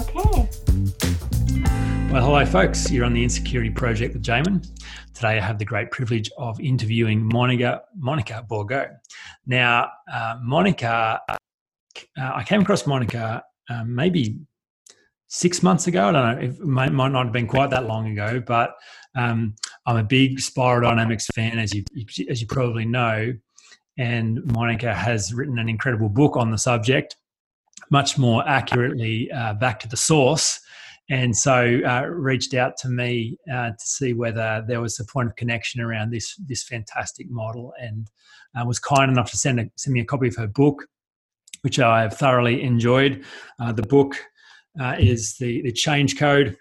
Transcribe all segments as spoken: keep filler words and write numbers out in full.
Okay. Well, hello, folks. You're on The Insecurity Project with Jamin. Today, I have the great privilege of interviewing Monica, Monica Bourgeau. Now, uh, Monica, uh, I came across Monica uh, maybe six months ago. I don't know. It might, might not have been quite that long ago, but um, I'm a big Spiral Dynamics fan, as you as you probably know. And Monica has written an incredible book on the subject, much more accurately uh, back to the source. And so uh, reached out to me uh, to see whether there was a point of connection around this this fantastic model, and uh, was kind enough to send a, send me a copy of her book, which I have thoroughly enjoyed. Uh, the book uh, is the, the Change Code,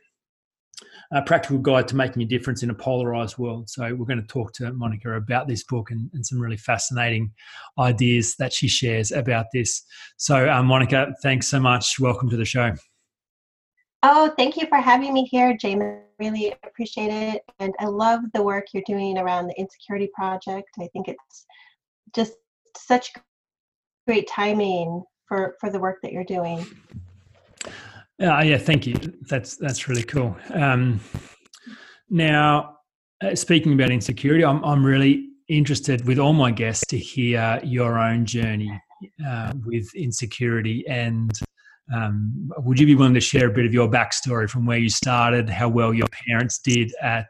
a practical guide to making a difference in a polarized world. So we're going to talk to Monica about this book and, and some really fascinating ideas that she shares about this. So uh, Monica, thanks so much. Welcome to the show. Oh, thank you for having me here, Jamin. Really appreciate it. And I love the work you're doing around the Insecurity Project. I think it's just such great timing for, for the work that you're doing. Uh, yeah, thank you. That's that's really cool. Um, now, uh, speaking about insecurity, I'm I'm really interested with all my guests to hear your own journey uh, with insecurity and Um, would you be willing to share a bit of your backstory from where you started, how well your parents did at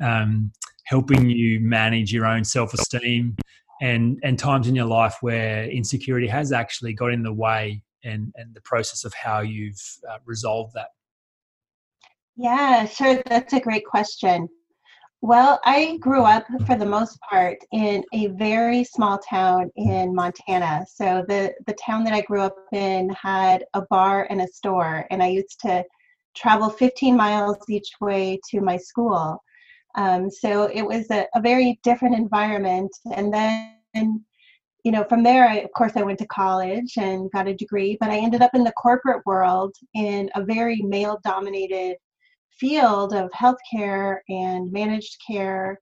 um, helping you manage your own self-esteem, and, and times in your life where insecurity has actually got in the way, and, and the process of how you've uh, resolved that? Yeah, sure. That's a great question. Well, I grew up for the most part in a very small town in Montana. So the, the town that I grew up in had a bar and a store, and I used to travel fifteen miles each way to my school. Um, so it was a, a very different environment. And then, you know, from there, I, of course, I went to college and got a degree, but I ended up in the corporate world in a very male-dominated field of healthcare and managed care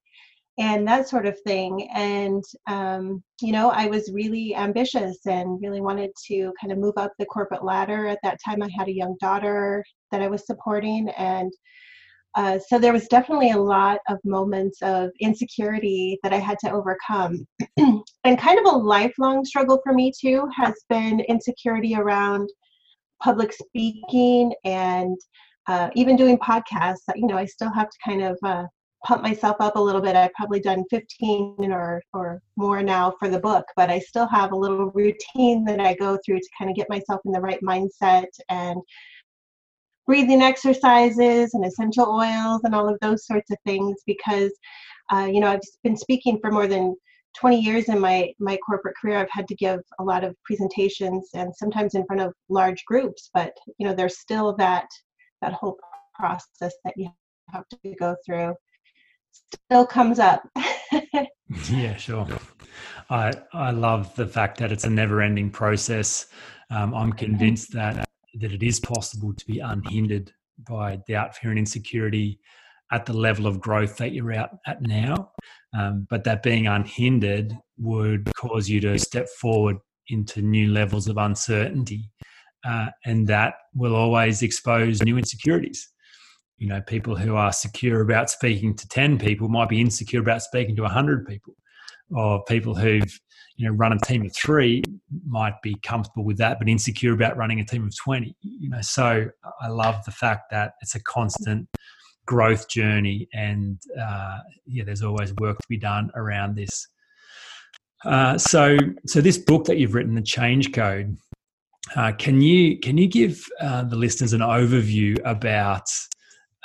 and that sort of thing. And, um, you know, I was really ambitious and really wanted to kind of move up the corporate ladder. At that time, I had a young daughter that I was supporting. And uh, so there was definitely a lot of moments of insecurity that I had to overcome. And kind of a lifelong struggle for me, too, has been insecurity around public speaking and Uh, even doing podcasts. You know, I still have to kind of uh, pump myself up a little bit. I've probably done fifteen or or more now for the book, but I still have a little routine that I go through to kind of get myself in the right mindset, and breathing exercises and essential oils and all of those sorts of things, because, uh, you know, I've been speaking for more than twenty years in my, my corporate career. I've had to give a lot of presentations, and sometimes in front of large groups, but, you know, there's still that that whole process that you have to go through still comes up. Yeah, sure. I I love the fact that it's a never-ending process. Um, I'm convinced that that it is possible to be unhindered by doubt, fear, and insecurity at the level of growth that you're out at now. Um, but that being unhindered would cause you to step forward into new levels of uncertainty. Uh, and that will always expose new insecurities. You know, people who are secure about speaking to ten people might be insecure about speaking to one hundred people, or people who've, you know, run a team of three might be comfortable with that but insecure about running a team of twenty. You know, so I love the fact that it's a constant growth journey, and uh, yeah, there's always work to be done around this. Uh, so, so this book that you've written, The Change Code, Uh, can you can you give uh, the listeners an overview about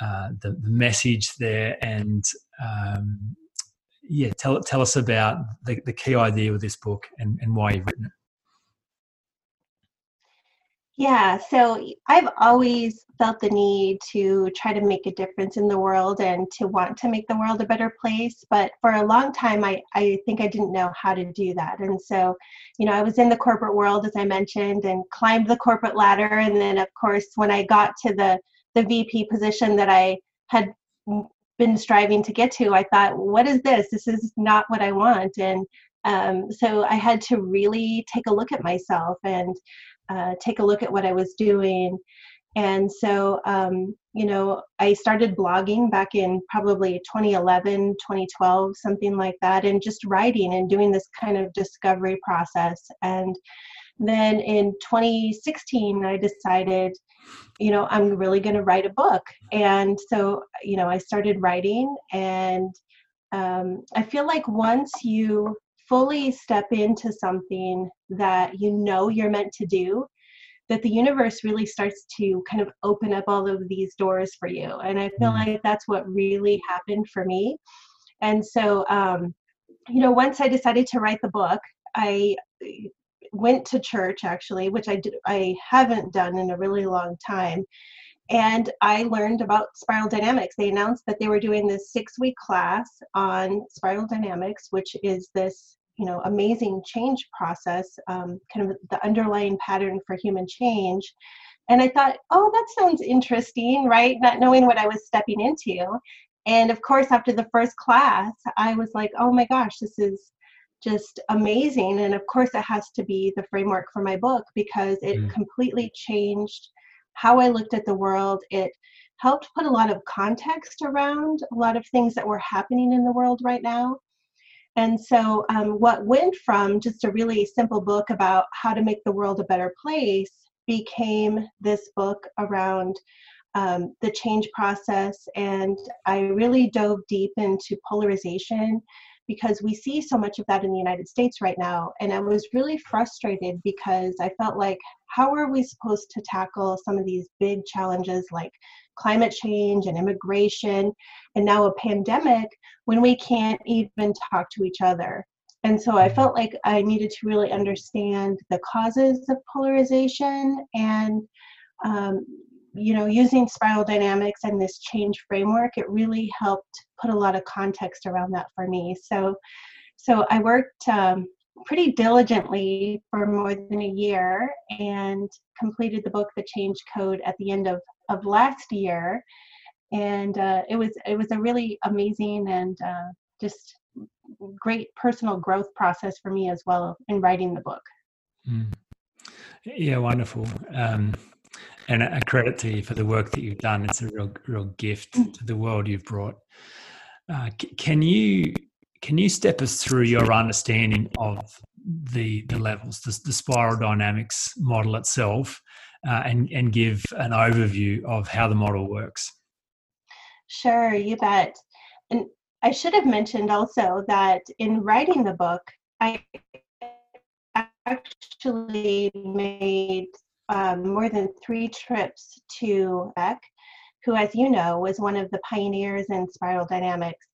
uh, the, the message there, and um, yeah, tell tell us about the, the key idea with this book and, and why you've written it? Yeah, so I've always felt the need to try to make a difference in the world and to want to make the world a better place. But for a long time, I, I think I didn't know how to do that. And so, you know, I was in the corporate world, as I mentioned, and climbed the corporate ladder. And then, of course, when I got to the, the V P position that I had been striving to get to, I thought, what is this? This is not what I want. And um, so I had to really take a look at myself and Uh, take a look at what I was doing. And so, um, you know, I started blogging back in probably twenty eleven, twenty twelve, something like that, and just writing and doing this kind of discovery process. And then in twenty sixteen, I decided, you know, I'm really going to write a book. And so, you know, I started writing, and um, I feel like once you fully step into something that you know you're meant to do, that the universe really starts to kind of open up all of these doors for you. And I feel like that's what really happened for me. And so, um, you know, once I decided to write the book, I went to church, actually, which I, did, I haven't done in a really long time. And I learned about spiral dynamics. They announced that they were doing this six-week class on spiral dynamics, which is this, you know, amazing change process, um, kind of the underlying pattern for human change. And I thought, oh, that sounds interesting, right? Not knowing what I was stepping into. And of course, after the first class, I was like, oh my gosh, this is just amazing. And of course, it has to be the framework for my book, because it mm. completely changed how I looked at the world. It helped put a lot of context around a lot of things that were happening in the world right now. And so um, what went from just a really simple book about how to make the world a better place became this book around um, the change process. And I really dove deep into polarization, because we see so much of that in the United States right now. And I was really frustrated, because I felt like, how are we supposed to tackle some of these big challenges like climate change and immigration and now a pandemic when we can't even talk to each other? And so I felt like I needed to really understand the causes of polarization, and um, you know, using spiral dynamics and this change framework, it really helped put a lot of context around that for me. So, so I worked um, pretty diligently for more than a year and completed the book, The Change Code, at the end of, of last year. And uh, it was, it was a really amazing and uh, just great personal growth process for me as well in writing the book. Mm. Yeah, wonderful. Um, And a credit to you for the work that you've done. It's a real, real gift to the world you've brought. Uh, c- can you can you step us through your understanding of the the levels, the, the spiral dynamics model itself, uh, and and give an overview of how the model works? Sure, you bet. And I should have mentioned also that in writing the book, I actually made Um, more than three trips to Beck, who, as you know, was one of the pioneers in spiral dynamics.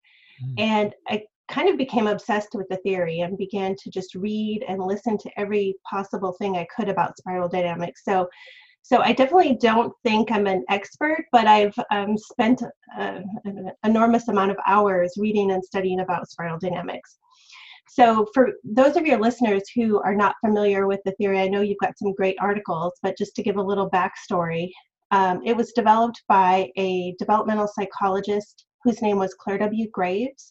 Mm. And I kind of became obsessed with the theory and began to just read and listen to every possible thing I could about spiral dynamics. So, so I definitely don't think I'm an expert, but I've um, spent uh, an enormous amount of hours reading and studying about spiral dynamics. So for those of your listeners who are not familiar with the theory, I know you've got some great articles, but just to give a little backstory, um, it was developed by a developmental psychologist whose name was Claire W. Graves,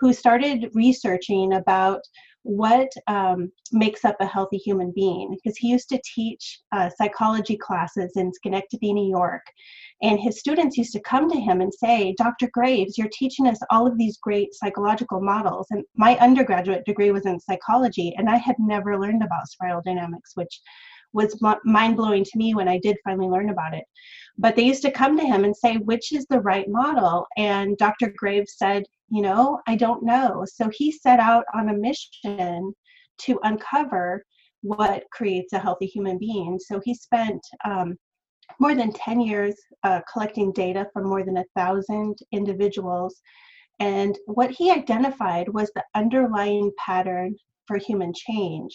who started researching about what um, makes up a healthy human being, because he used to teach uh, psychology classes in Schenectady, New York. And his students used to come to him and say, Doctor Graves, you're teaching us all of these great psychological models. And my undergraduate degree was in psychology, and I had never learned about spiral dynamics, which was mind-blowing to me when I did finally learn about it. But they used to come to him and say, which is the right model? And Doctor Graves said, you know, I don't know. So he set out on a mission to uncover what creates a healthy human being. So he spent um, more than ten years uh, collecting data from more than a thousand individuals. And what he identified was the underlying pattern for human change,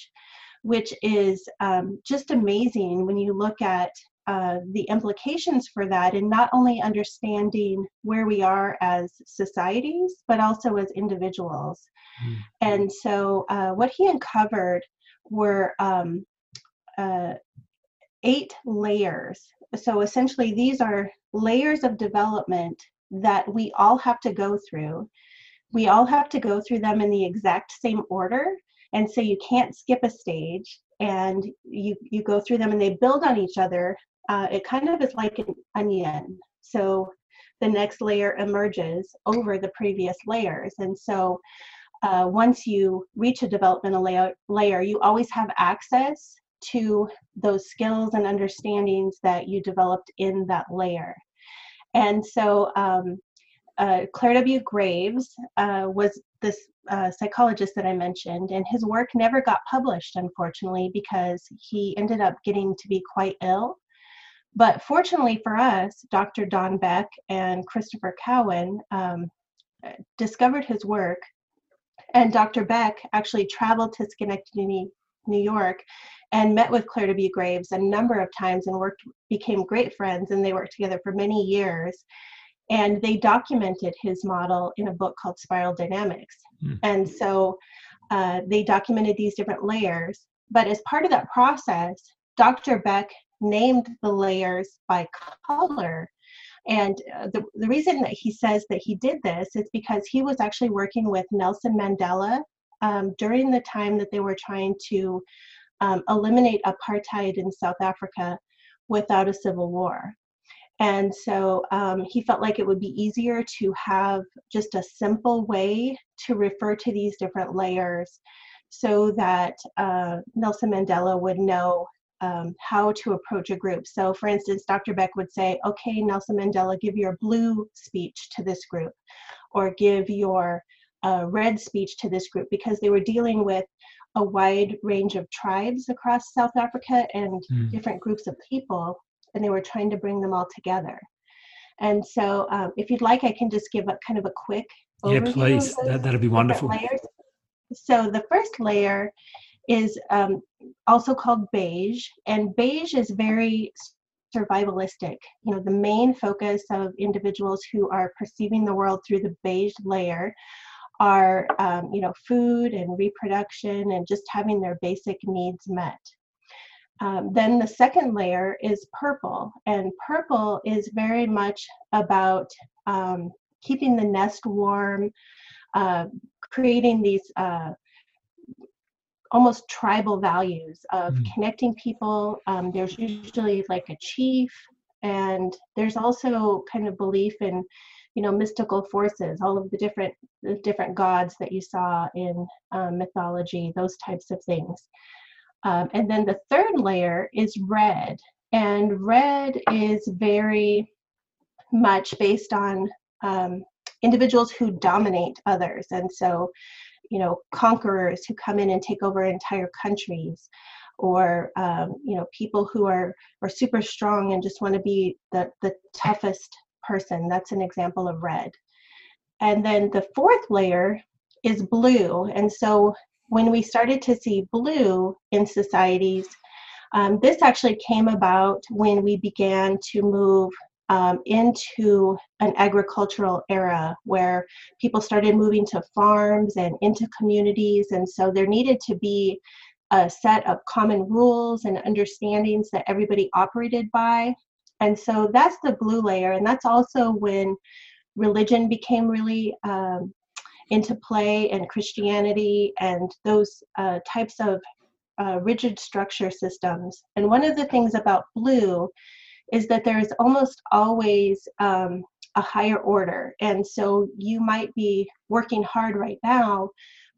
which is um, just amazing when you look at uh, the implications for that, and not only understanding where we are as societies, but also as individuals. Mm-hmm. And so uh, what he uncovered were um, uh, eight layers. So essentially, these are layers of development that we all have to go through. We all have to go through them in the exact same order. And so you can't skip a stage, and you, you go through them and they build on each other. Uh, it kind of is like an onion. So the next layer emerges over the previous layers. And so uh, once you reach a developmental layer, layer, you always have access to those skills and understandings that you developed in that layer. And so um, uh, Claire W. Graves uh, was this uh, psychologist that I mentioned, and his work never got published, unfortunately, because he ended up getting to be quite ill. But fortunately for us, Doctor Don Beck and Christopher Cowan um, discovered his work, and Doctor Beck actually traveled to Schenectady, New York, and met with Claire W. Graves a number of times and worked, became great friends, and they worked together for many years. And they documented his model in a book called Spiral Dynamics. Mm. And so uh, they documented these different layers. But as part of that process, Doctor Beck named the layers by color. And uh, the, the reason that he says that he did this is because he was actually working with Nelson Mandela Um, during the time that they were trying to um, eliminate apartheid in South Africa without a civil war. And so um, he felt like it would be easier to have just a simple way to refer to these different layers so that uh, Nelson Mandela would know um, how to approach a group. So for instance, Doctor Beck would say, okay, Nelson Mandela, give your blue speech to this group, or give your Uh, red speech to this group, because they were dealing with a wide range of tribes across South Africa and mm. different groups of people, and they were trying to bring them all together. And so um, if you'd like, I can just give a kind of a quick overview. Yeah, please. That, that'd be wonderful. Layers. So the first layer is um, also called beige, and beige is very survivalistic. You know, the main focus of individuals who are perceiving the world through the beige layer are, um, you know, food and reproduction and just having their basic needs met. Um, then the second layer is purple, and purple is very much about um, keeping the nest warm, uh, creating these uh, almost tribal values of mm. connecting people. Um, there's usually like a chief, and there's also kind of belief in, you know, mystical forces, all of the different the different gods that you saw in um, mythology, those types of things. Um, and then the third layer is red, and red is very much based on um, individuals who dominate others, and so, you know, conquerors who come in and take over entire countries, or um, you know, people who are are super strong and just want to be the the toughest person. That's an example of red. And then the fourth layer is blue. And so when we started to see blue in societies, um, this actually came about when we began to move um, into an agricultural era where people started moving to farms and into communities. And so there needed to be a set of common rules and understandings that everybody operated by. And so that's the blue layer, and that's also when religion became really um, into play, and Christianity and those uh, types of uh, rigid structure systems. And one of the things about blue is that there is almost always um, a higher order. And so you might be working hard right now,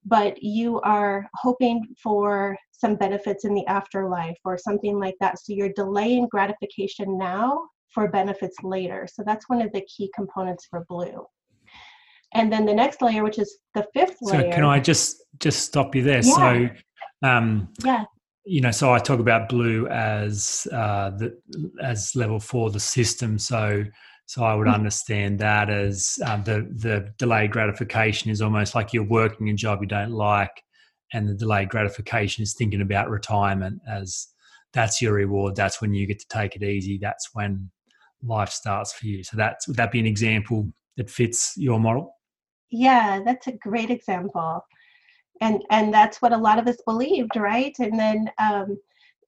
but you are hoping for some benefits in the afterlife or something like that. So you're delaying gratification now for benefits later. So that's one of the key components for blue. And then the next layer, which is the fifth so layer. So can I just, just stop you there? Yeah. So, um, yeah. you know, so I talk about blue as, uh, the, as level four, the system. So, So I would understand that as uh, the the delayed gratification is almost like you're working a job you don't like, and the delayed gratification is thinking about retirement as that's your reward. That's when you get to take it easy. That's when life starts for you. So that's, would that be an example that fits your model? Yeah, that's a great example. And and that's what a lot of us believed, right? And then um,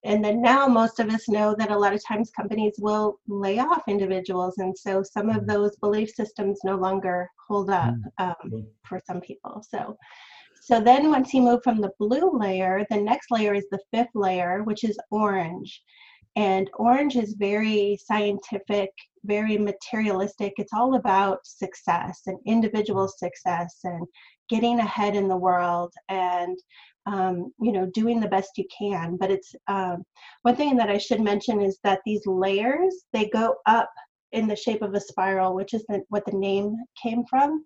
and then now most of us know that a lot of times companies will lay off individuals. And so some of those belief systems no longer hold up um, for some people. So, so then once you move from the blue layer, the next layer is the fifth layer, which is orange. And orange is very scientific, very materialistic. It's all about success and individual success and getting ahead in the world and, um, you know, doing the best you can. But it's um, one thing that I should mention is that these layers, they go up in the shape of a spiral, which is the, what the name came from.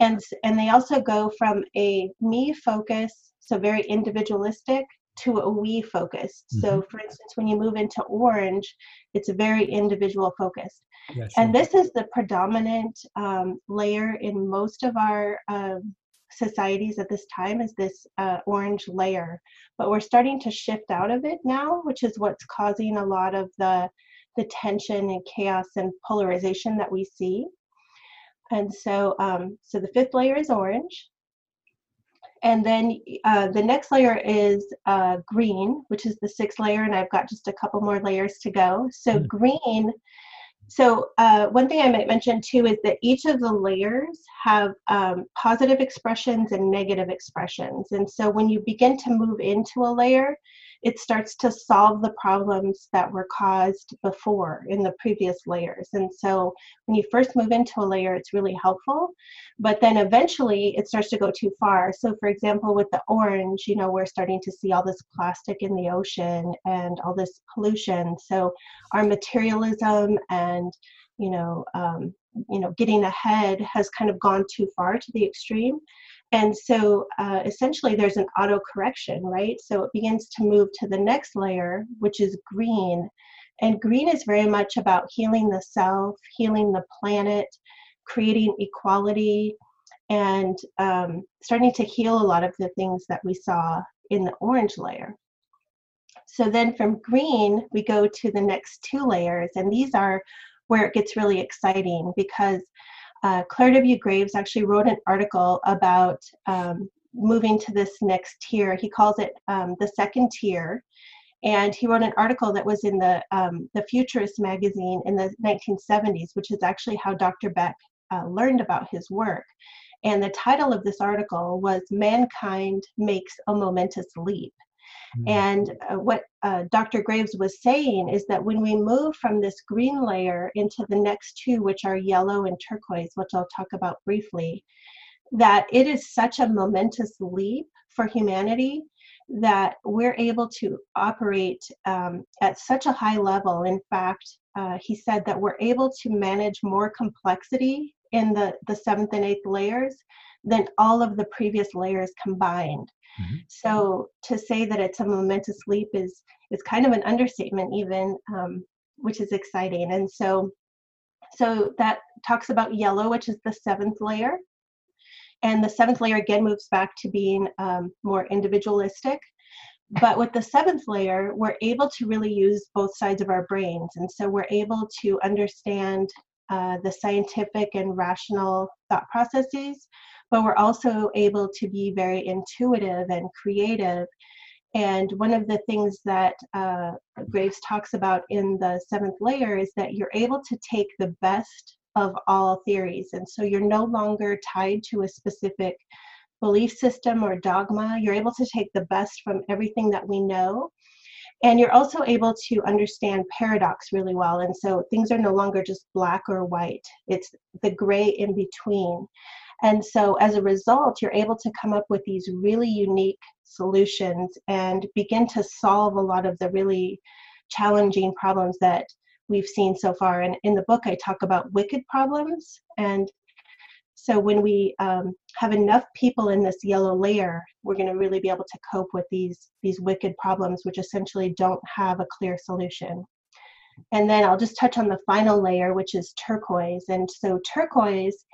And, and they also go from a me focus, so very individualistic, to a we focused. Mm-hmm. So for instance, when you move into orange, it's very individual focused. Yes, and yes. This is the predominant um, layer in most of our uh, societies at this time, is this uh, orange layer. But we're starting to shift out of it now, which is what's causing a lot of the, the tension and chaos and polarization that we see. And so, um, so the fifth layer is orange. And then uh, the next layer is uh, green, which is the sixth layer, and I've got just a couple more layers to go. So mm-hmm. green, so uh, one thing I might mention too is that each of the layers have um, positive expressions and negative expressions. And so when you begin to move into a layer, it starts to solve the problems that were caused before in the previous layers. And so when you first move into a layer, it's really helpful, but then eventually it starts to go too far. So for example, with the orange, you know, we're starting to see all this plastic in the ocean and all this pollution. So our materialism and, you know, um, you know, getting ahead has kind of gone too far to the extreme. And so uh, essentially there's an auto correction, right? So it begins to move to the next layer, which is green. And green is very much about healing the self, healing the planet, creating equality, and um, starting to heal a lot of the things that we saw in the orange layer. So then from green, we go to the next two layers. And these are where it gets really exciting, because Uh, Claire W. Graves actually wrote an article about um, moving to this next tier. He calls it um, the second tier. And he wrote an article that was in the, um, the Futurist magazine in the nineteen seventies, which is actually how Doctor Beck uh, learned about his work. And the title of this article was "Mankind Makes a Momentous Leap." Mm-hmm. And uh, what uh, Doctor Graves was saying is that when we move from this green layer into the next two, which are yellow and turquoise, which I'll talk about briefly, that it is such a momentous leap for humanity that we're able to operate um, at such a high level. In fact, uh, he said that we're able to manage more complexity in the, the seventh and eighth layers than all of the previous layers combined. Mm-hmm. So to say that it's a momentous leap is is kind of an understatement even, um, which is exciting. And so, so that talks about yellow, which is the seventh layer. And the seventh layer again moves back to being um, more individualistic. But with the seventh layer, we're able to really use both sides of our brains. And so we're able to understand uh, the scientific and rational thought processes, but we're also able to be very intuitive and creative. And one of the things that uh, Graves talks about in the seventh layer is that you're able to take the best of all theories. And so you're no longer tied to a specific belief system or dogma. You're able to take the best from everything that we know. And you're also able to understand paradox really well. And so things are no longer just black or white. It's the gray in between. And so as a result, you're able to come up with these really unique solutions and begin to solve a lot of the really challenging problems that we've seen so far. And in the book, I talk about wicked problems. And so when we um, have enough people in this yellow layer, we're going to really be able to cope with these, these wicked problems, which essentially don't have a clear solution. And then I'll just touch on the final layer, which is turquoise. And so turquoise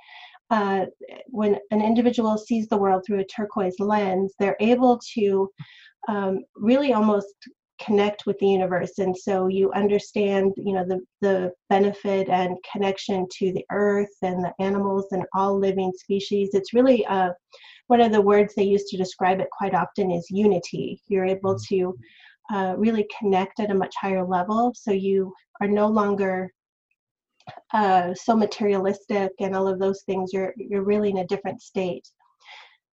uh, when an individual sees the world through a turquoise lens, they're able to um, really almost connect with the universe. And so you understand, you know, the, the benefit and connection to the earth and the animals and all living species. It's really uh, one of the words they use to describe it quite often is unity. You're able to uh, really connect at a much higher level. So you are no longer uh, so materialistic and all of those things. You're, you're really in a different state.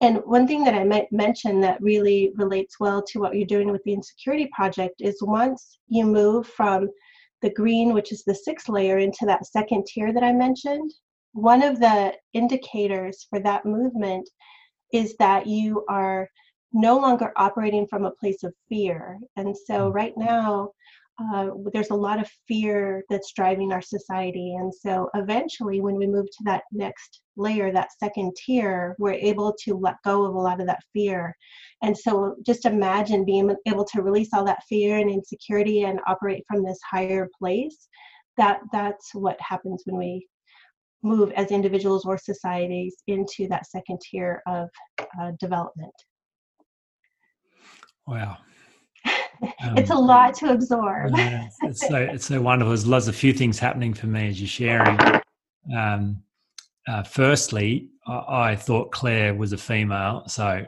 And one thing that I might mention that really relates well to what you're doing with the Insecurity Project is once you move from the green, which is the sixth layer, into that second tier that I mentioned, one of the indicators for that movement is that you are no longer operating from a place of fear. And so right now, uh, there's a lot of fear that's driving our society. And so eventually, when we move to that next layer, that second tier, we're able to let go of a lot of that fear. And so just imagine being able to release all that fear and insecurity and operate from this higher place. That that's what happens when we move as individuals or societies into that second tier of uh, development. Wow. Um, it's a lot to absorb. uh, it's so it's so wonderful. There's lots of few things happening for me as you're sharing. Um, uh, firstly, I, I thought Claire was a female, so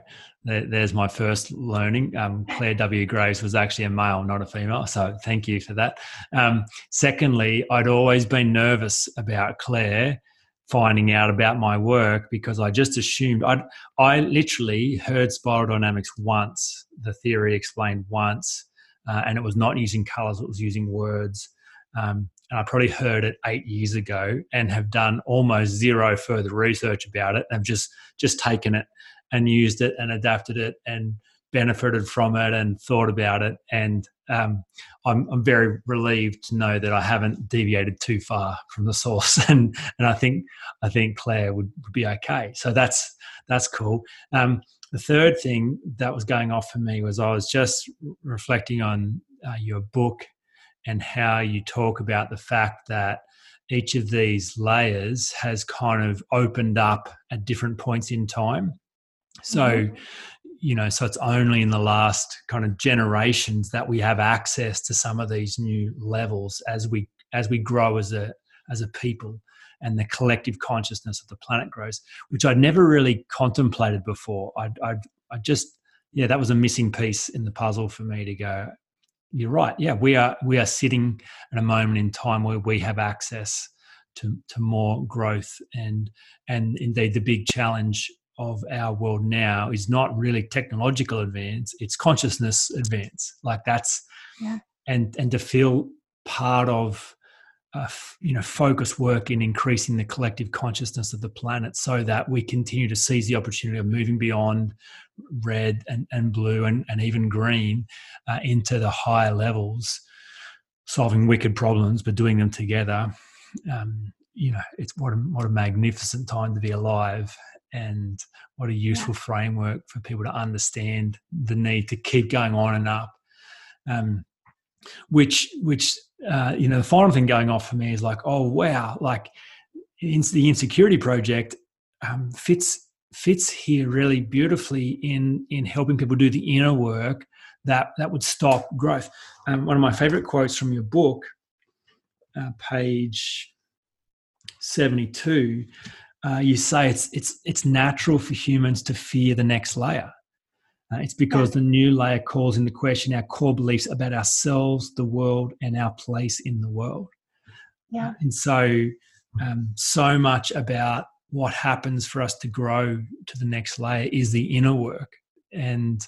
th- there's my first learning. Um, Claire W. Graves was actually a male, not a female. So thank you for that. Um, secondly, I'd always been nervous about Claire finding out about my work because I just assumed I'd, I literally heard spiral dynamics once, the theory explained once, uh, and it was not using colors, it was using words. Um, and I probably heard it eight years ago and have done almost zero further research about it. I've just, just taken it and used it and adapted it and benefited from it and thought about it. And um, I'm, I'm very relieved to know that I haven't deviated too far from the source. And and I think I think Claire would, would be okay. So that's that's cool. Um, the third thing that was going off for me was I was just reflecting on uh, your book and how you talk about the fact that each of these layers has kind of opened up at different points in time. So, mm-hmm. you know, so it's only in the last kind of generations that we have access to some of these new levels as we as we grow as a as a people and the collective consciousness of the planet grows, which I'd never really contemplated before. I'd, I'd, I just, yeah, that was a missing piece in the puzzle for me to go, you're right. Yeah, we are we are sitting at a moment in time where we have access to to more growth and and indeed the big challenge of our world now is not really technological advance, it's consciousness advance. Like that's, yeah. and and to feel part of, uh, f- you know, focused work in increasing the collective consciousness of the planet so that we continue to seize the opportunity of moving beyond red and, and blue and, and even green uh, into the higher levels, solving wicked problems, but doing them together. Um, you know, it's what a, what a magnificent time to be alive. And what a useful yeah. framework for people to understand the need to keep going on and up. Um, which, which uh, you know, the final thing going off for me is like, oh, wow, like in, the Insecurity Project um, fits fits here really beautifully in in helping people do the inner work that, that would stop growth. Um, one of my favourite quotes from your book, uh, page seventy-two, Uh, you say it's it's it's natural for humans to fear the next layer. Uh, it's because the new layer calls into question our core beliefs about ourselves, the world, and our place in the world. Yeah. Uh, and so, um, so much about what happens for us to grow to the next layer is the inner work and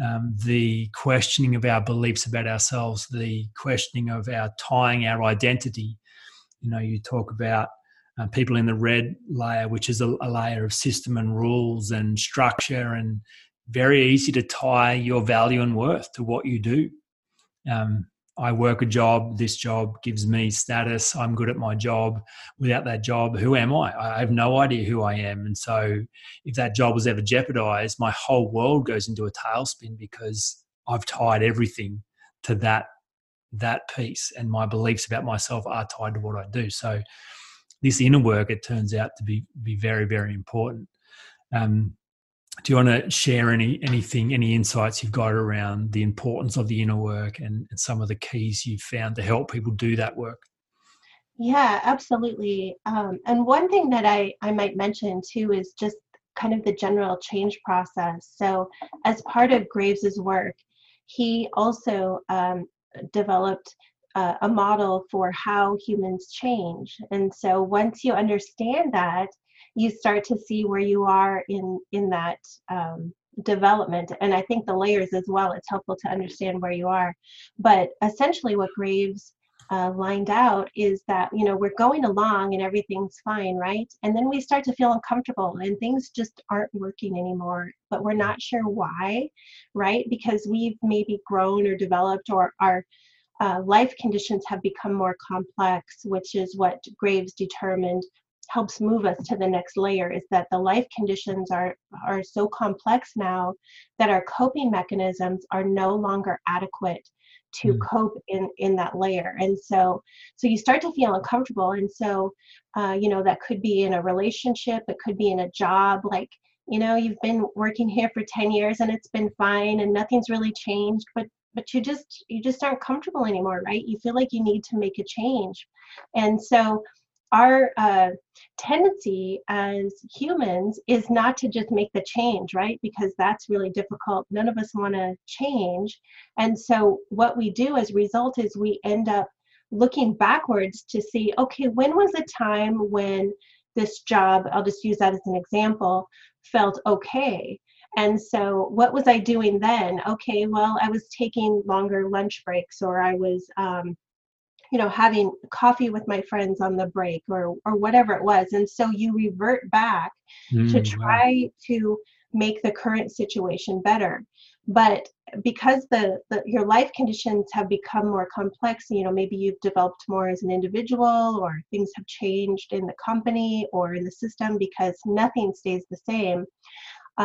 um, the questioning of our beliefs about ourselves, the questioning of our tying our identity. You know, you talk about Uh, people in the red layer, which is a, a layer of system and rules and structure, and very easy to tie your value and worth to what you do. Um, I work a job, this job gives me status, I'm good at my job. Without that job, who am I? I have no idea who I am. And so if that job was ever jeopardized, my whole world goes into a tailspin because I've tied everything to that, that piece, and my beliefs about myself are tied to what I do. So this inner work, it turns out to be be very, very important. Um, do you want to share any anything, any insights you've got around the importance of the inner work and, and some of the keys you've found to help people do that work? Yeah, absolutely. Um, and one thing that I, I might mention too is just kind of the general change process. So as part of Graves's work, he also um, developed uh, a model for how humans change. And so once you understand that, you start to see where you are in, in that um, development. And I think the layers as well, it's helpful to understand where you are. But essentially what Graves Uh, lined out is that, you know, we're going along and everything's fine, right? And then we start to feel uncomfortable and things just aren't working anymore, but we're not sure why, right? Because we've maybe grown or developed, or our uh, life conditions have become more complex, which is what Graves determined helps move us to the next layer, is that the life conditions are are so complex now that our coping mechanisms are no longer adequate to mm. cope in, in that layer. And so, so you start to feel uncomfortable. And so, uh, you know, that could be in a relationship, it could be in a job, like, you know, you've been working here for ten years and it's been fine and nothing's really changed, but, but you just, you just aren't comfortable anymore, right? You feel like you need to make a change. And so our uh, tendency as humans is not to just make the change, right? Because that's really difficult. None of us want to change. And so what we do as a result is we end up looking backwards to see, okay, when was a time when this job, I'll just use that as an example, felt okay? And so what was I doing then? Okay, well, I was taking longer lunch breaks, or I was, um, you know, having coffee with my friends on the break, or or whatever it was. And so you revert back mm, to try wow. to make the current situation better. But because the, the your life conditions have become more complex, you know, maybe you've developed more as an individual, or things have changed in the company or in the system, because nothing stays the same.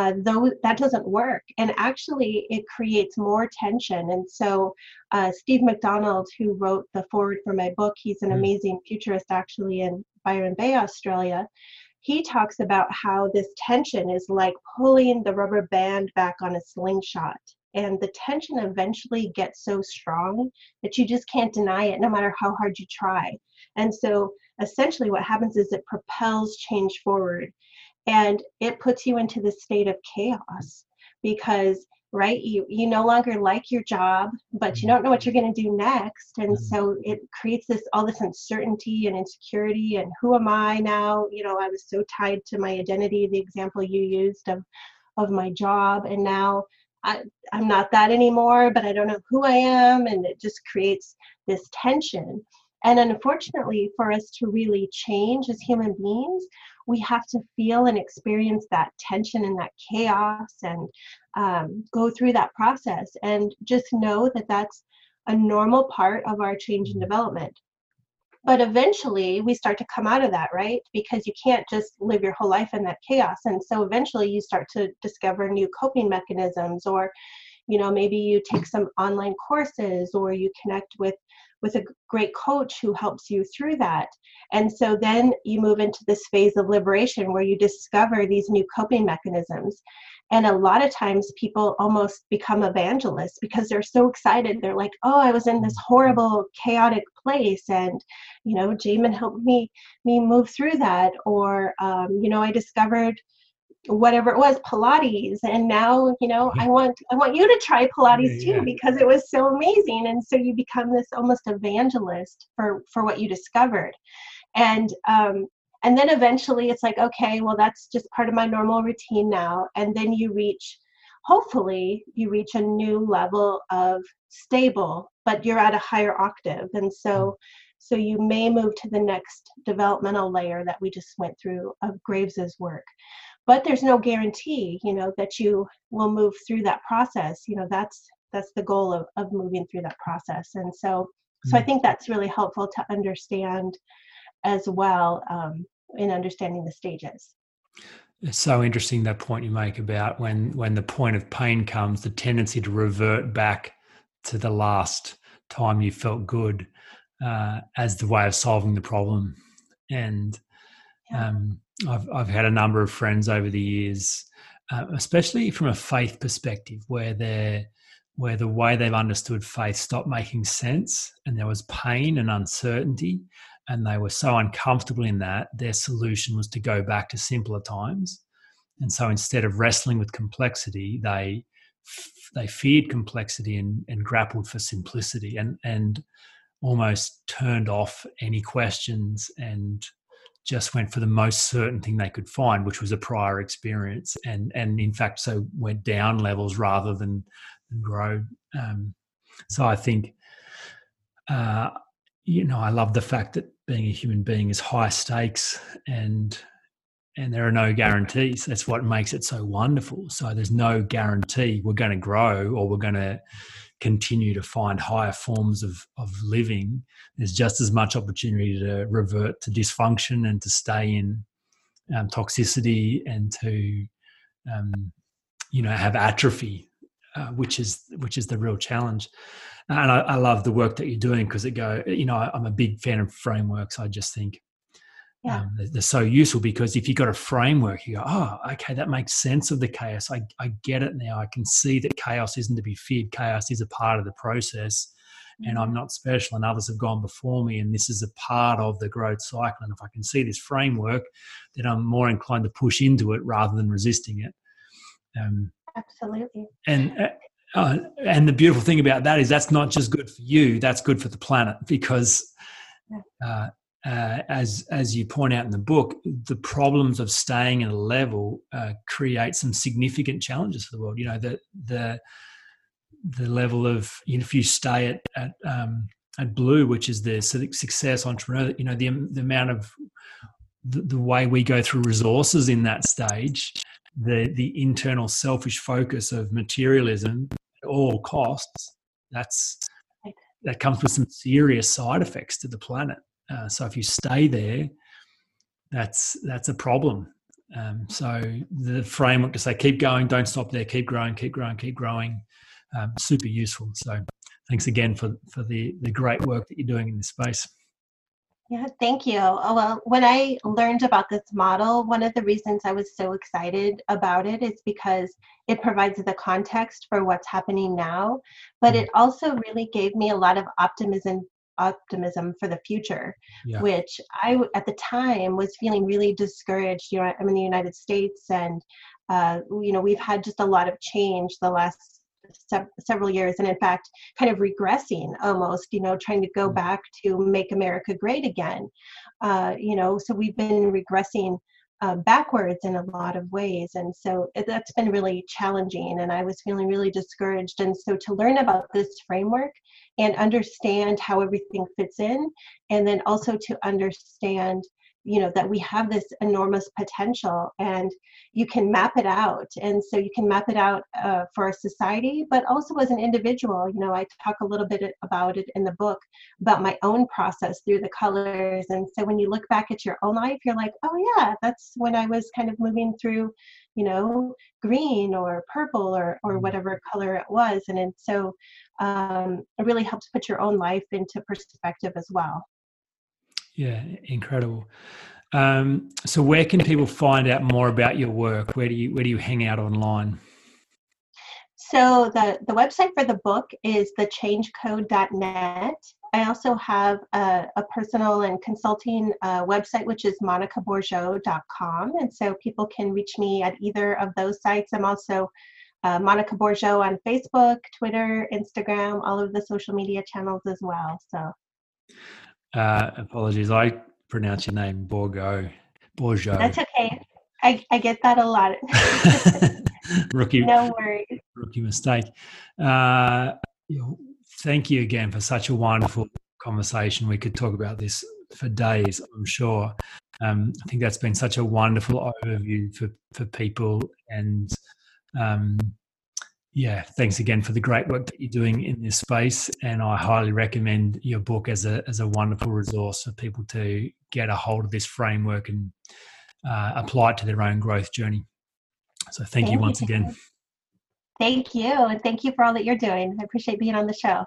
Uh, though that doesn't work. And actually it creates more tension. And so uh, Steve McDonald, who wrote the foreword for my book, he's an mm. amazing futurist actually in Byron Bay, Australia. He talks about how this tension is like pulling the rubber band back on a slingshot. And the tension eventually gets so strong that you just can't deny it, no matter how hard you try. And so essentially what happens is it propels change forward. And it puts you into this state of chaos, because, right, you, you no longer like your job, but you don't know what you're going to do next. And so it creates this, all this uncertainty and insecurity, and who am I now? You know, I was so tied to my identity, the example you used of, of my job. And now I, I'm not that anymore, but I don't know who I am. And it just creates this tension. And unfortunately, for us to really change as human beings, we have to feel and experience that tension and that chaos, and um, go through that process, and just know that that's a normal part of our change and development. But eventually we start to come out of that, right? Because you can't just live your whole life in that chaos. And so eventually you start to discover new coping mechanisms, or, you know, maybe you take some online courses, or you connect with with a great coach who helps you through that. And so then you move into this phase of liberation, where you discover these new coping mechanisms. And a lot of times people almost become evangelists, because they're so excited. They're like, oh, I was in this horrible, chaotic place, and, you know, Jamin helped me, me move through that. Or, um, you know, I discovered whatever it was, Pilates, and now, you know, I want I want you to try Pilates yeah, yeah. too, because it was so amazing. And so you become this almost evangelist for for what you discovered. And um and then eventually it's like, okay, well, that's just part of my normal routine now. And then you reach, hopefully you reach a new level of stable, but you're at a higher octave. And so So you may move to the next developmental layer that we just went through of Graves's work. But there's no guarantee, you know, that you will move through that process. You know, that's that's the goal of, of moving through that process. And so so I think that's really helpful to understand as well, um, in understanding the stages. It's so interesting, that point you make about when when the point of pain comes, the tendency to revert back to the last time you felt good, uh, as the way of solving the problem. And yeah. um, I've, I've had a number of friends over the years, uh, especially from a faith perspective, where they're where the way they've understood faith stopped making sense, and there was pain and uncertainty, and they were so uncomfortable in that, their solution was to go back to simpler times. And so instead of wrestling with complexity, they they feared complexity and, and grappled for simplicity, and, and almost turned off any questions and just went for the most certain thing they could find, which was a prior experience, and, and in fact, so went down levels rather than grow. Um, so I think, uh, you know, I love the fact that being a human being is high stakes, and and there are no guarantees. That's what makes it so wonderful. So there's no guarantee we're going to grow or we're going to continue to find higher forms of, of living. There's just as much opportunity to revert to dysfunction and to stay in um, toxicity and to, um, you know, have atrophy. Uh, which is which is the real challenge. And I, I love the work that you're doing, because it go, you know, I'm a big fan of frameworks. I just think yeah. um, they're, they're so useful, because if you've got a framework, you go, oh, okay, that makes sense of the chaos. I, I get it now. I can see that chaos isn't to be feared. Chaos is a part of the process, mm-hmm. and I'm not special, and others have gone before me, and this is a part of the growth cycle. And if I can see this framework, then I'm more inclined to push into it rather than resisting it. Um, Absolutely. And uh, uh, and the beautiful thing about that is that's not just good for you, that's good for the planet, because uh, uh, as as you point out in the book, the problems of staying at a level uh, create some significant challenges for the world. You know, the the the level of, you know, if you stay at at, um, at blue, which is the success entrepreneur, you know, the the amount of the, the way we go through resources in that stage. The the internal selfish focus of materialism at all costs, that's that comes with some serious side effects to the planet. Uh, so if you stay there, that's that's a problem. Um, so the framework to say keep going, don't stop there, keep growing, keep growing, keep growing, um, super useful. So thanks again for for the the great work that you're doing in this space. Yeah, thank you. Oh, well, when I learned about this model, one of the reasons I was so excited about it is because it provides the context for what's happening now, but it also really gave me a lot of optimism optimism for the future, yeah. which I, at the time, was feeling really discouraged. You know, I'm in the United States, and, uh, you know, we've had just a lot of change the last several years, and in fact kind of regressing almost, you know, trying to go back to make America great again. Uh, you know, so we've been regressing uh, backwards in a lot of ways. And so it, that's been really challenging, and I was feeling really discouraged. And so to learn about this framework and understand how everything fits in, and then also to understand, you know, that we have this enormous potential, and you can map it out. And so you can map it out uh, for a society, but also as an individual. You know, I talk a little bit about it in the book, about my own process through the colors. And so when you look back at your own life, you're like, oh yeah, that's when I was kind of moving through, you know, green or purple or or whatever color it was. And, and so um, it really helps put your own life into perspective as well. Yeah, incredible. Um, so where can people find out more about your work? Where do you where do you hang out online? So the, the website for the book is the change code dot net. I also have a, a personal and consulting uh, website, which is monica bourgeau dot com. And so people can reach me at either of those sites. I'm also uh, Monica Bourgeau on Facebook, Twitter, Instagram, all of the social media channels as well. So. Uh, apologies, I pronounce your name Borgo, Bourgeau. That's okay. I, I get that a lot. Rookie, no worries. Rookie mistake. Uh, thank you again for such a wonderful conversation. We could talk about this for days, I'm sure. Um, I think that's been such a wonderful overview for, for people. And um, yeah, thanks again for the great work that you're doing in this space, and I highly recommend your book as a as a wonderful resource for people to get a hold of this framework and uh, apply it to their own growth journey. So thank, thank you once you. again. Thank you, and thank you for all that you're doing. I appreciate being on the show.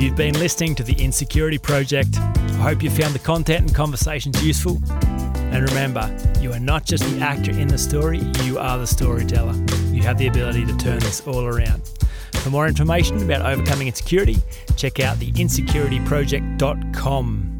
You've been listening to The Insecurity Project. I hope you found the content and conversations useful. And remember, you are not just the actor in the story, you are the storyteller. You have the ability to turn this all around. For more information about overcoming insecurity, check out the insecurity project dot com.